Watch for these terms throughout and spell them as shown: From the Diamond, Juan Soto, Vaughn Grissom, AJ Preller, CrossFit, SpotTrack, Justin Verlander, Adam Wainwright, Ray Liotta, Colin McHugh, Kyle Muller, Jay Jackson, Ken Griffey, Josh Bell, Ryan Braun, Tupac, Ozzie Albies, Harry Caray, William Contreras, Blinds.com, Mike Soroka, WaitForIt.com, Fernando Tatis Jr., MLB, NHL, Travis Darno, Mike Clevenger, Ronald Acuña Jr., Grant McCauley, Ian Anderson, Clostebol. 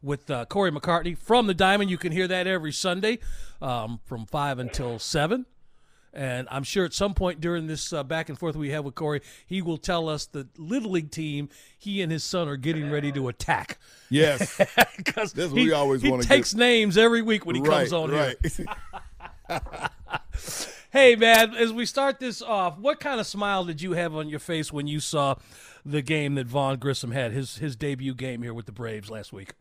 With Corey McCartney from the Diamond. You can hear that every Sunday from 5 until 7. And I'm sure at some point during this back and forth we have with Corey, he will tell us the Little League team he and his son are getting ready to attack. Yes. Because he always takes names every week when he comes on here. Hey, man, as we start this off, what kind of smile did you have on your face when you saw the game that Vaughn Grissom had, his debut game here with the Braves last week?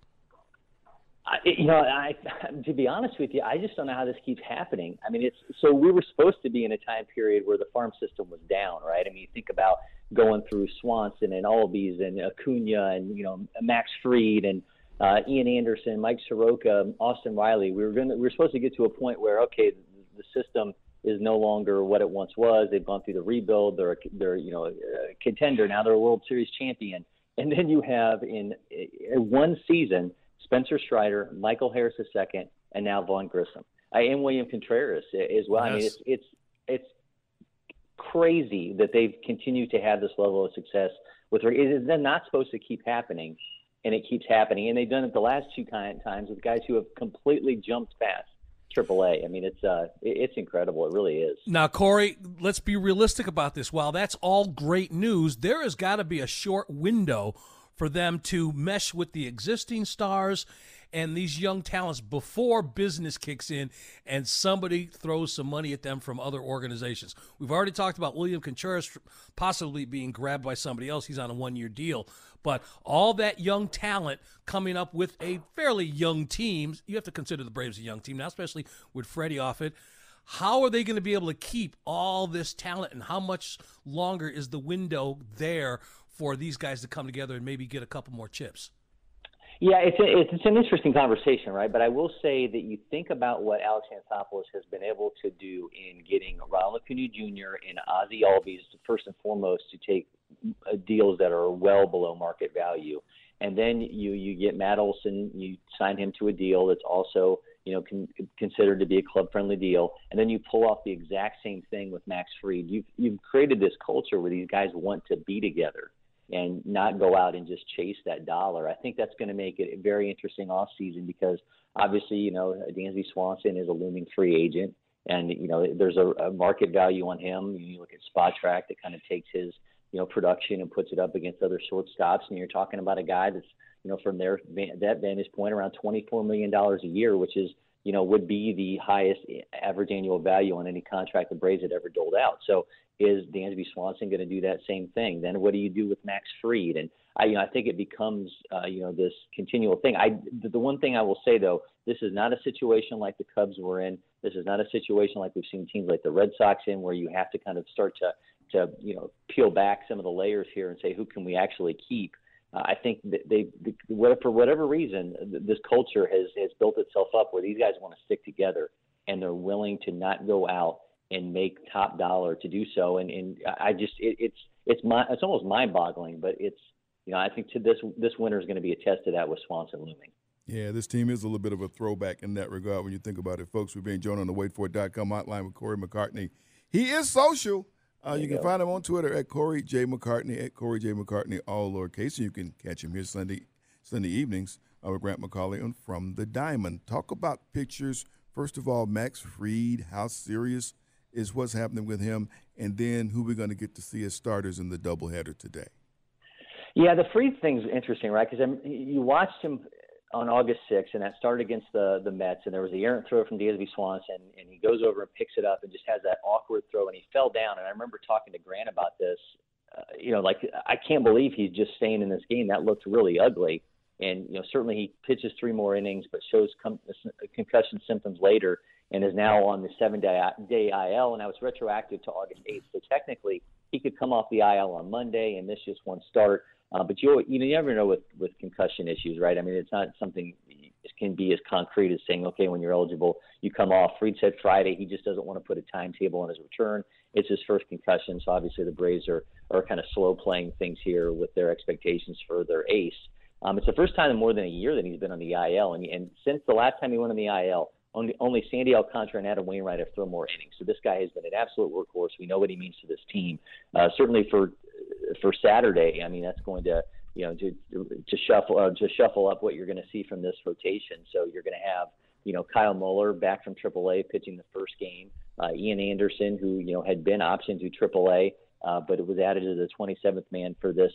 To be honest with you, I just don't know how this keeps happening. I mean, so we were supposed to be in a time period where the farm system was down, right? I mean, you think about going through Swanson and Albies and Acuña and, Max Fried and Ian Anderson, Mike Soroka, Austin Riley. We were supposed to get to a point where, okay, the system is no longer what it once was. They've gone through the rebuild. They're a contender. Now they're a World Series champion. And then you have in one season – Spencer Strider, Michael Harris II, and now Vaughn Grissom. And William Contreras as well. Yes. I mean, it's crazy that they've continued to have this level of success. It's not supposed to keep happening, and it keeps happening. And they've done it the last two times with guys who have completely jumped past AAA. I mean, it's incredible. It really is. Now, Corey, let's be realistic about this. While that's all great news, there has got to be a short window for them to mesh with the existing stars and these young talents before business kicks in and somebody throws some money at them from other organizations. We've already talked about William Contreras possibly being grabbed by somebody else. He's on a one-year deal. But all that young talent coming up with a fairly young team, you have to consider the Braves a young team now, especially with Freddie off it. How are they going to be able to keep all this talent, and how much longer is the window there for these guys to come together and maybe get a couple more chips? Yeah, it's an interesting conversation, right? But I will say that you think about what Alex Anthopoulos has been able to do in getting Ronald Acuña Jr. and Ozzie Albies, first and foremost, to take deals that are well below market value. And then you get Matt Olson, you sign him to a deal that's also considered to be a club-friendly deal. And then you pull off the exact same thing with Max Fried. You've created this culture where these guys want to be together and not go out and just chase that dollar. I think that's going to make it a very interesting offseason because obviously, Dansby Swanson is a looming free agent, and there's a market value on him. You look at SpotTrack that kind of takes his production and puts it up against other shortstops, and you're talking about a guy that's from that vantage point around $24 million a year, which is would be the highest average annual value on any contract the Braves had ever doled out. So is Dansby Swanson going to do that same thing? Then what do you do with Max Fried? And I think it becomes this continual thing. The one thing I will say though, this is not a situation like the Cubs were in. This is not a situation like we've seen teams like the Red Sox in, where you have to kind of start to peel back some of the layers here and say who can we actually keep. I think that for whatever reason, this culture has built itself up where these guys want to stick together and they're willing to not go out and make top dollar to do so. And I just, it's almost mind boggling, but it's, you know, I think to this winter is going to be a test of that with Swanson looming. Yeah, this team is a little bit of a throwback in that regard when you think about it, folks. We're being joined on the WaitForIt.com hotline with Corey McCartney. He is social. You can find him on Twitter at Corey J. McCartney, all lowercase. And you can catch him here Sunday evenings with Grant McCauley on From the Diamond. Talk about pictures. First of all, Max Fried, how serious is what's happening with him? And then who we're going to get to see as starters in the doubleheader today? Yeah, the Fried thing's interesting, right? Because you watched him on August 6th, and that started against the Mets, and there was the errant throw from Dansby Swanson, and he goes over and picks it up and just has that awkward throw, and he fell down. And I remember talking to Grant about this. I can't believe he's just staying in this game. That looked really ugly. And, certainly he pitches 3 more innings but shows concussion symptoms later and is now on the 7-day IL, and I was retroactive to August 8th. So technically he could come off the IL on Monday and miss just one start. But you never know with concussion issues, right? I mean, it's not something that can be as concrete as saying, okay, when you're eligible, you come off. Fried said Friday he just doesn't want to put a timetable on his return. It's his first concussion, so obviously the Braves are kind of slow playing things here with their expectations for their ace. It's the first time in more than a year that he's been on the IL, and since the last time he went on the IL, only Sandy Alcantara and Adam Wainwright have thrown more innings. So this guy has been an absolute workhorse. We know what he means to this team. Certainly for Saturday, I mean, that's going to shuffle up what you're going to see from this rotation. So you're going to have Kyle Muller back from AAA pitching the first game. Ian Anderson, who had been optioned to AAA. But it was added to the 27th man for this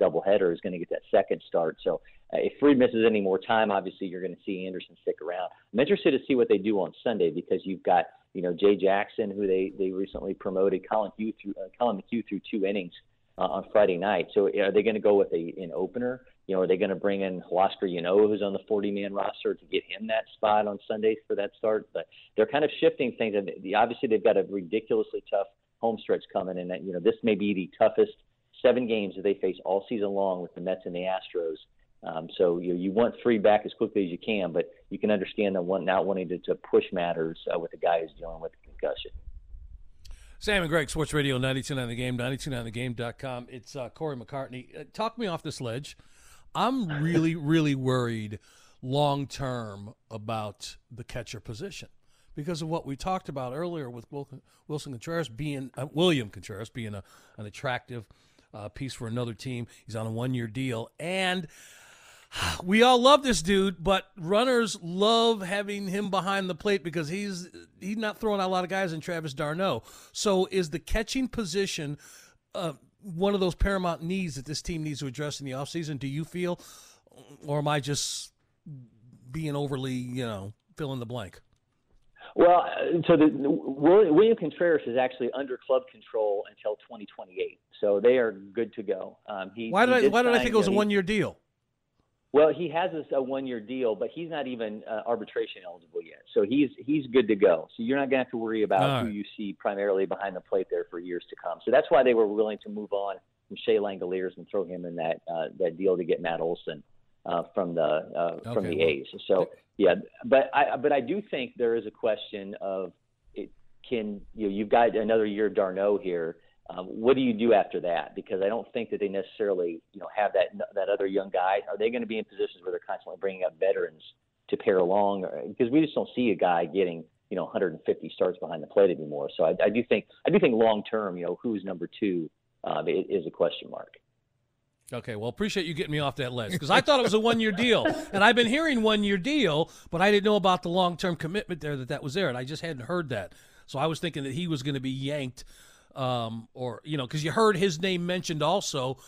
doubleheader, is going to get that second start. So if Fried misses any more time, obviously you're going to see Anderson stick around. I'm interested to see what they do on Sunday, because you've got Jay Jackson, who they recently promoted, Colin McHugh through 2 innings on Friday night. So are they going to go with an opener? Are they going to bring in Huascar Ynoa, who's on the 40-man roster, to get him that spot on Sunday for that start? But they're kind of shifting things, and obviously they've got a ridiculously tough home stretch coming, and this may be the toughest 7 games that they face all season long with the Mets and the Astros. So you want Fried back as quickly as you can, but you can understand that one not wanting to push matters with a guy who's dealing with a concussion. Sam and Greg, Sports Radio 92.9 The Game, 92.9thegame.com. It's Corey McCartney. Talk me off this ledge. I'm really, really worried long term about the catcher position, because of what we talked about earlier with William Contreras being an attractive piece for another team. He's on a 1-year deal, and we all love this dude, but runners love having him behind the plate because he's not throwing out a lot of guys in Travis Darno. So is the catching position one of those paramount needs that this team needs to address in the offseason, do you feel, or am I just being overly, fill in the blank? Well, so William Contreras is actually under club control until 2028, so they are good to go. Why did I think it was a 1-year deal? Well, he has a 1-year deal, but he's not even arbitration eligible yet, so he's good to go. So you're not going to have to worry about who you see primarily behind the plate there for years to come. So that's why they were willing to move on from Shea Langeliers and throw him in that deal to get Matt Olson from the A's. So yeah, but I do think there is a question of you've got another year of Darno here. What do you do after that? Because I don't think that they necessarily have that other young guy. Are they going to be in positions where they're constantly bringing up veterans to pair along? Because we just don't see a guy getting 150 starts behind the plate anymore. So I do think long term, who's number 2 is a question mark. Okay, well, appreciate you getting me off that ledge, because I thought it was a 1-year deal, and I've been hearing 1-year deal, but I didn't know about the long-term commitment there that was there, and I just hadn't heard that. So I was thinking that he was going to be yanked, because you heard his name mentioned also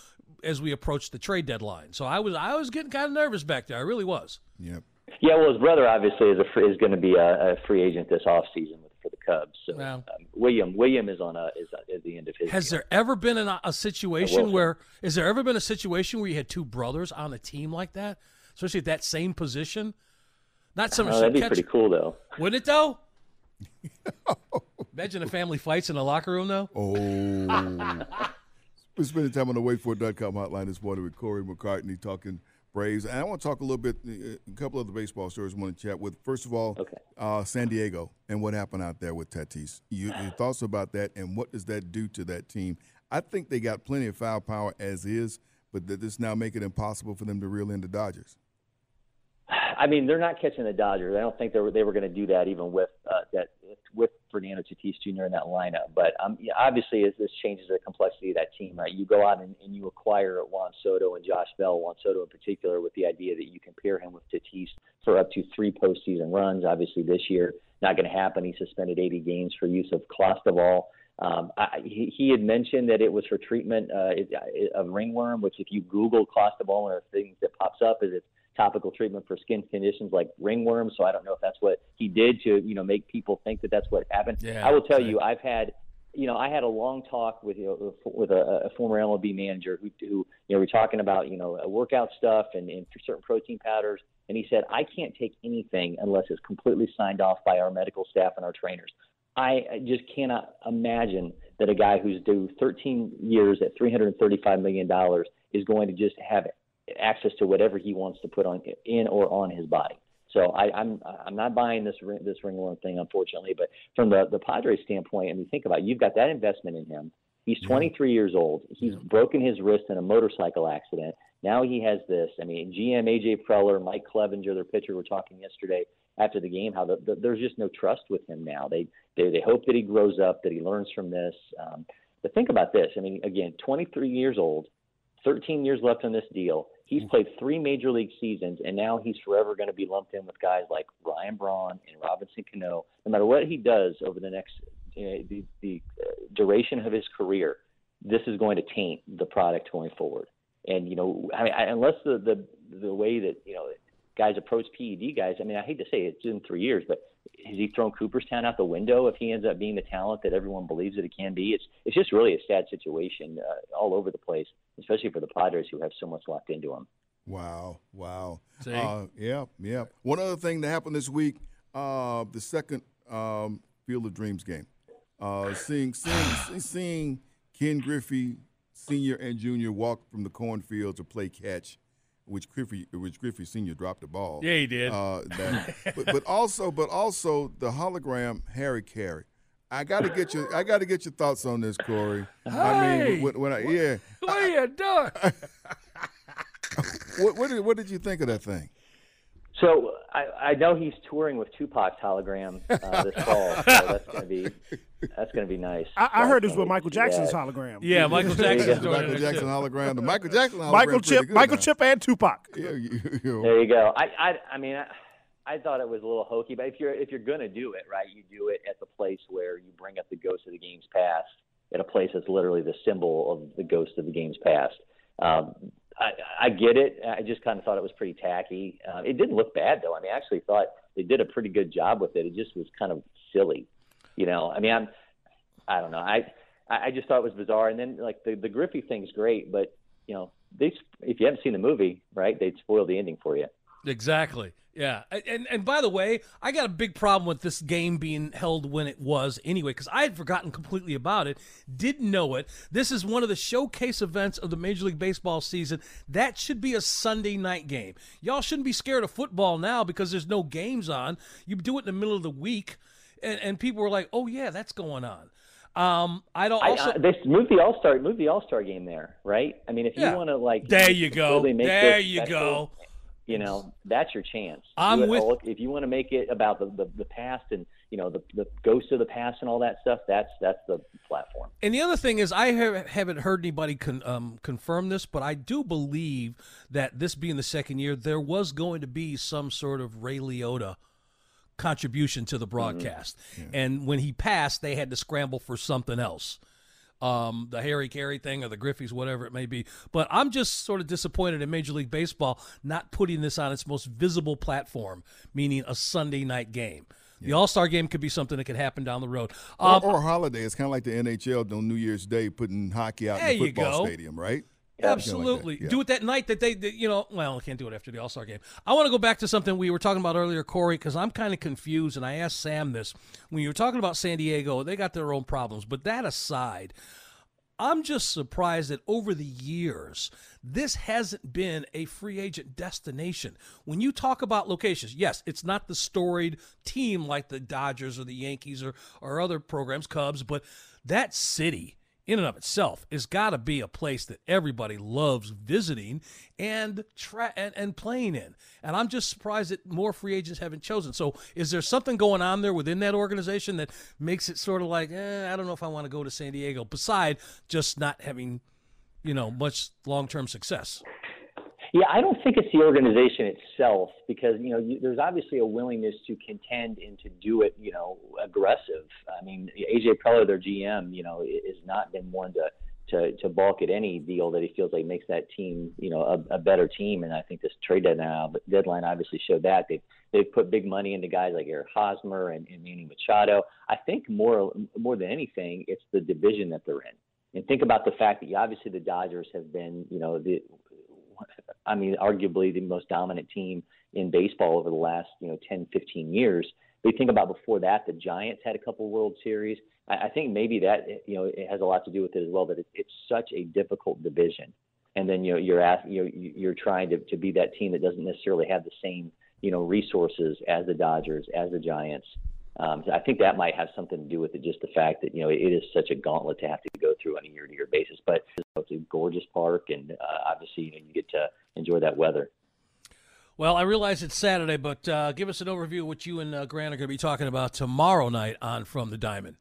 as we approached the trade deadline. So I was getting kind of nervous back there. I really was. Yep. Yeah, well, his brother obviously is going to be a free agent this offseason for the Cubs. So wow. William is at the end of his. Has there ever been a situation where? Has there ever been a situation where you had 2 brothers on a team like that, especially at that same position? Not so much. That'd be pretty cool, though. Wouldn't it, though? Imagine the family fights in the locker room, though. Oh. We're spending time on the WaitForIt.com hotline this morning with Corey McCartney talking Braves. And I want to talk a little bit, a couple of the baseball stories I want to chat with. First of all, San Diego and what happened out there with Tatis. Your thoughts about that, and what does that do to that team? I think they got plenty of firepower as is, but this now make it impossible for them to reel in the Dodgers. I mean, they're not catching the Dodgers. I don't think they were going to do that even with Fernando Tatis Jr. in that lineup. But obviously, as this changes the complexity of that team, right? You go out and you acquire Juan Soto and Josh Bell, Juan Soto in particular, with the idea that you can pair him with Tatis for up to 3 postseason runs. Obviously, this year, not going to happen. He suspended 80 games for use of Clostebol. He had mentioned that it was for treatment of ringworm, which if you Google Clostebol, one of the things that pops up is it's topical treatment for skin conditions like ringworm. So I don't know if that's what he did to, make people think that that's what happened. Yeah, I will tell you, I had a long talk with a former MLB manager who we're talking about, workout stuff and certain protein powders. And he said, I can't take anything unless it's completely signed off by our medical staff and our trainers. I just cannot imagine that a guy who's due 13 years at $335 million is going to just have access to whatever he wants to put on his body. So I'm not buying this ringworm thing, unfortunately. But from the Padres standpoint, think about it, you've got that investment in him. He's 23 years old. He's broken his wrist in a motorcycle accident. Now he has this. GM AJ Preller, Mike Clevenger, their pitcher, were talking yesterday after the game how there's just no trust with him now. They hope that he grows up, that he learns from this. But think about this. Again, 23 years old, 13 years left on this deal. He's played 3 major league seasons, and now he's forever going to be lumped in with guys like Ryan Braun and Robinson Cano. No matter what he does over the next duration of his career, this is going to taint the product going forward. And unless the way that guys approach PED guys, I hate to say it's in 3 years, but has he thrown Cooperstown out the window if he ends up being the talent that everyone believes that he can be? It's just really a sad situation all over the place, especially for the Padres who have so much locked into them. Wow. Yeah. One other thing that happened this week, the second Field of Dreams game. Seeing Ken Griffey Sr. and Jr. walk from the cornfield to play catch, which Griffey Sr. dropped the ball. Yeah, he did. But also the hologram Harry Caray. I got to get your thoughts on this, Corey. Hey, what are you doing? What did you think of that thing? So I know he's touring with Tupac's hologram this fall. So that's gonna be nice. I heard this with Michael Jackson's hologram. Yeah, Michael Jackson's hologram. The Michael Jackson hologram. Michael Chip, and Tupac. Yeah, there you go. I thought it was a little hokey, but if you're gonna do it, right, you do it at the place where you bring up the ghost of the game's past, at a place that's literally the symbol of the ghost of the game's past. I get it. I just kind of thought it was pretty tacky. It didn't look bad, though. I actually thought they did a pretty good job with it. It just was kind of silly, I don't know. I just thought it was bizarre. And then, the Griffey thing's great, but, if you haven't seen the movie, right, they'd spoil the ending for you. Exactly. Yeah. And by the way, I got a big problem with this game being held when it was anyway, because I had forgotten completely about it, didn't know it. This is one of the showcase events of the Major League Baseball season. That should be a Sunday night game. Y'all shouldn't be scared of football now because there's no games on. You do it in the middle of the week, and people were like, oh, yeah, that's going on. They move the All-Star game there, right? If you want to, there you go. There you go. That's your chance. If you want to make it about the past and the ghosts of the past and all that stuff, that's the platform. And the other thing is, I haven't heard anybody confirm this, but I do believe that this being the second year, there was going to be some sort of Ray Liotta contribution to the broadcast. Mm-hmm. Yeah. And when he passed, they had to scramble for something else. The Harry Caray thing or the Griffey's, whatever it may be. But I'm just sort of disappointed in Major League Baseball not putting this on its most visible platform, meaning a Sunday night game. Yeah. The All-Star game could be something that could happen down the road. Or a holiday. It's kind of like the NHL on New Year's Day putting hockey out in the football stadium, right? Absolutely. Like that. Yeah. Do it that night that I can't do it after the All-Star game. I want to go back to something we were talking about earlier, Corey, because I'm kind of confused, and I asked Sam this. When you were talking about San Diego, they got their own problems. But that aside, I'm just surprised that over the years, this hasn't been a free agent destination. When you talk about locations, yes, it's not the storied team like the Dodgers or the Yankees or other programs, Cubs, but that city in and of itself has got to be a place that everybody loves visiting and playing in. And I'm just surprised that more free agents haven't chosen. So is there something going on there within that organization that makes it sort of like, I don't know if I want to go to San Diego, beside just not having – much long-term success? Yeah, I don't think it's the organization itself, because, there's obviously a willingness to contend and to do it, aggressive. I mean, A.J. Preller, their GM, has not been one to balk at any deal that he feels like makes that team, a better team. And I think this trade deadline obviously showed that. They've put big money into guys like Eric Hosmer and Manny Machado. I think more than anything, it's the division that they're in. And think about the fact that obviously the Dodgers have been, arguably the most dominant team in baseball over the last, 10, 15 years. But you think about before that, the Giants had a couple of World Series. I think maybe that, it has a lot to do with it as well, that it's such a difficult division. And then, you're trying to be that team that doesn't necessarily have the same, resources as the Dodgers, as the Giants. So I think that might have something to do with it, just the fact that, it is such a gauntlet to have to go through on a year-to-year basis. But it's a gorgeous park, and obviously, you get to enjoy that weather. Well, I realize it's Saturday, but give us an overview of what you and Grant are going to be talking about tomorrow night on From the Diamond.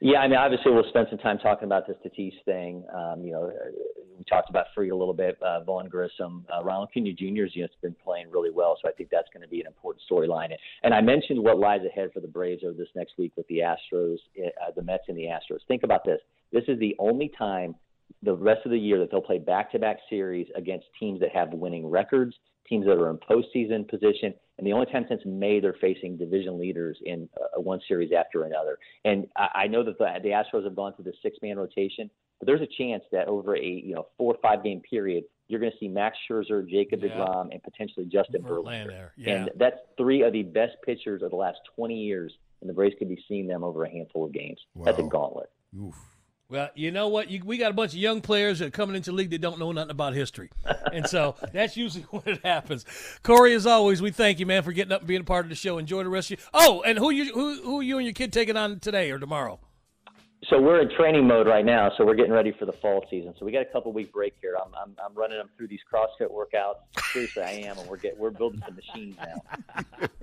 Yeah, obviously, we'll spend some time talking about this Tatis thing. We talked about Fried a little bit, Vaughn Grissom. Ronald Acuña Jr. has been playing really well, so I think that's going to be an important storyline. And I mentioned what lies ahead for the Braves over this next week with the Astros, the Mets and the Astros. Think about this. This is the only time the rest of the year that they'll play back-to-back series against teams that have winning records, teams that are in postseason position, and the only time since May they're facing division leaders in one series after another. And I know that the Astros have gone through the six-man rotation, but there's a chance that over a 4 or 5 game period, you're going to see Max Scherzer, Jacob DeGrom, and potentially Justin Verlander. Yeah. And that's three of the best pitchers of the last 20 years, and the Braves could be seeing them over a handful of games. Wow. That's a gauntlet. Oof. Well, you know what? We got a bunch of young players that are coming into the league that don't know nothing about history. And so that's usually when it happens. Corey, as always, we thank you, man, for getting up and being a part of the show. Enjoy the rest of you. Oh, and who are you and your kid taking on today or tomorrow? So we're in training mode right now, so we're getting ready for the fall season. So we got a couple-week break here. I'm running them through these CrossFit workouts. Seriously, I am, and we're building some machines now.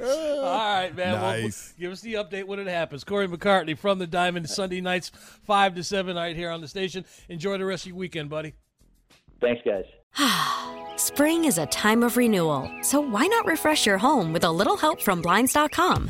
All right, man. Nice. Well, give us the update when it happens. Corey McCartney from the Diamond, Sunday nights, 5 to 7 right here on the station. Enjoy the rest of your weekend, buddy. Thanks, guys. Spring is a time of renewal, so why not refresh your home with a little help from Blinds.com?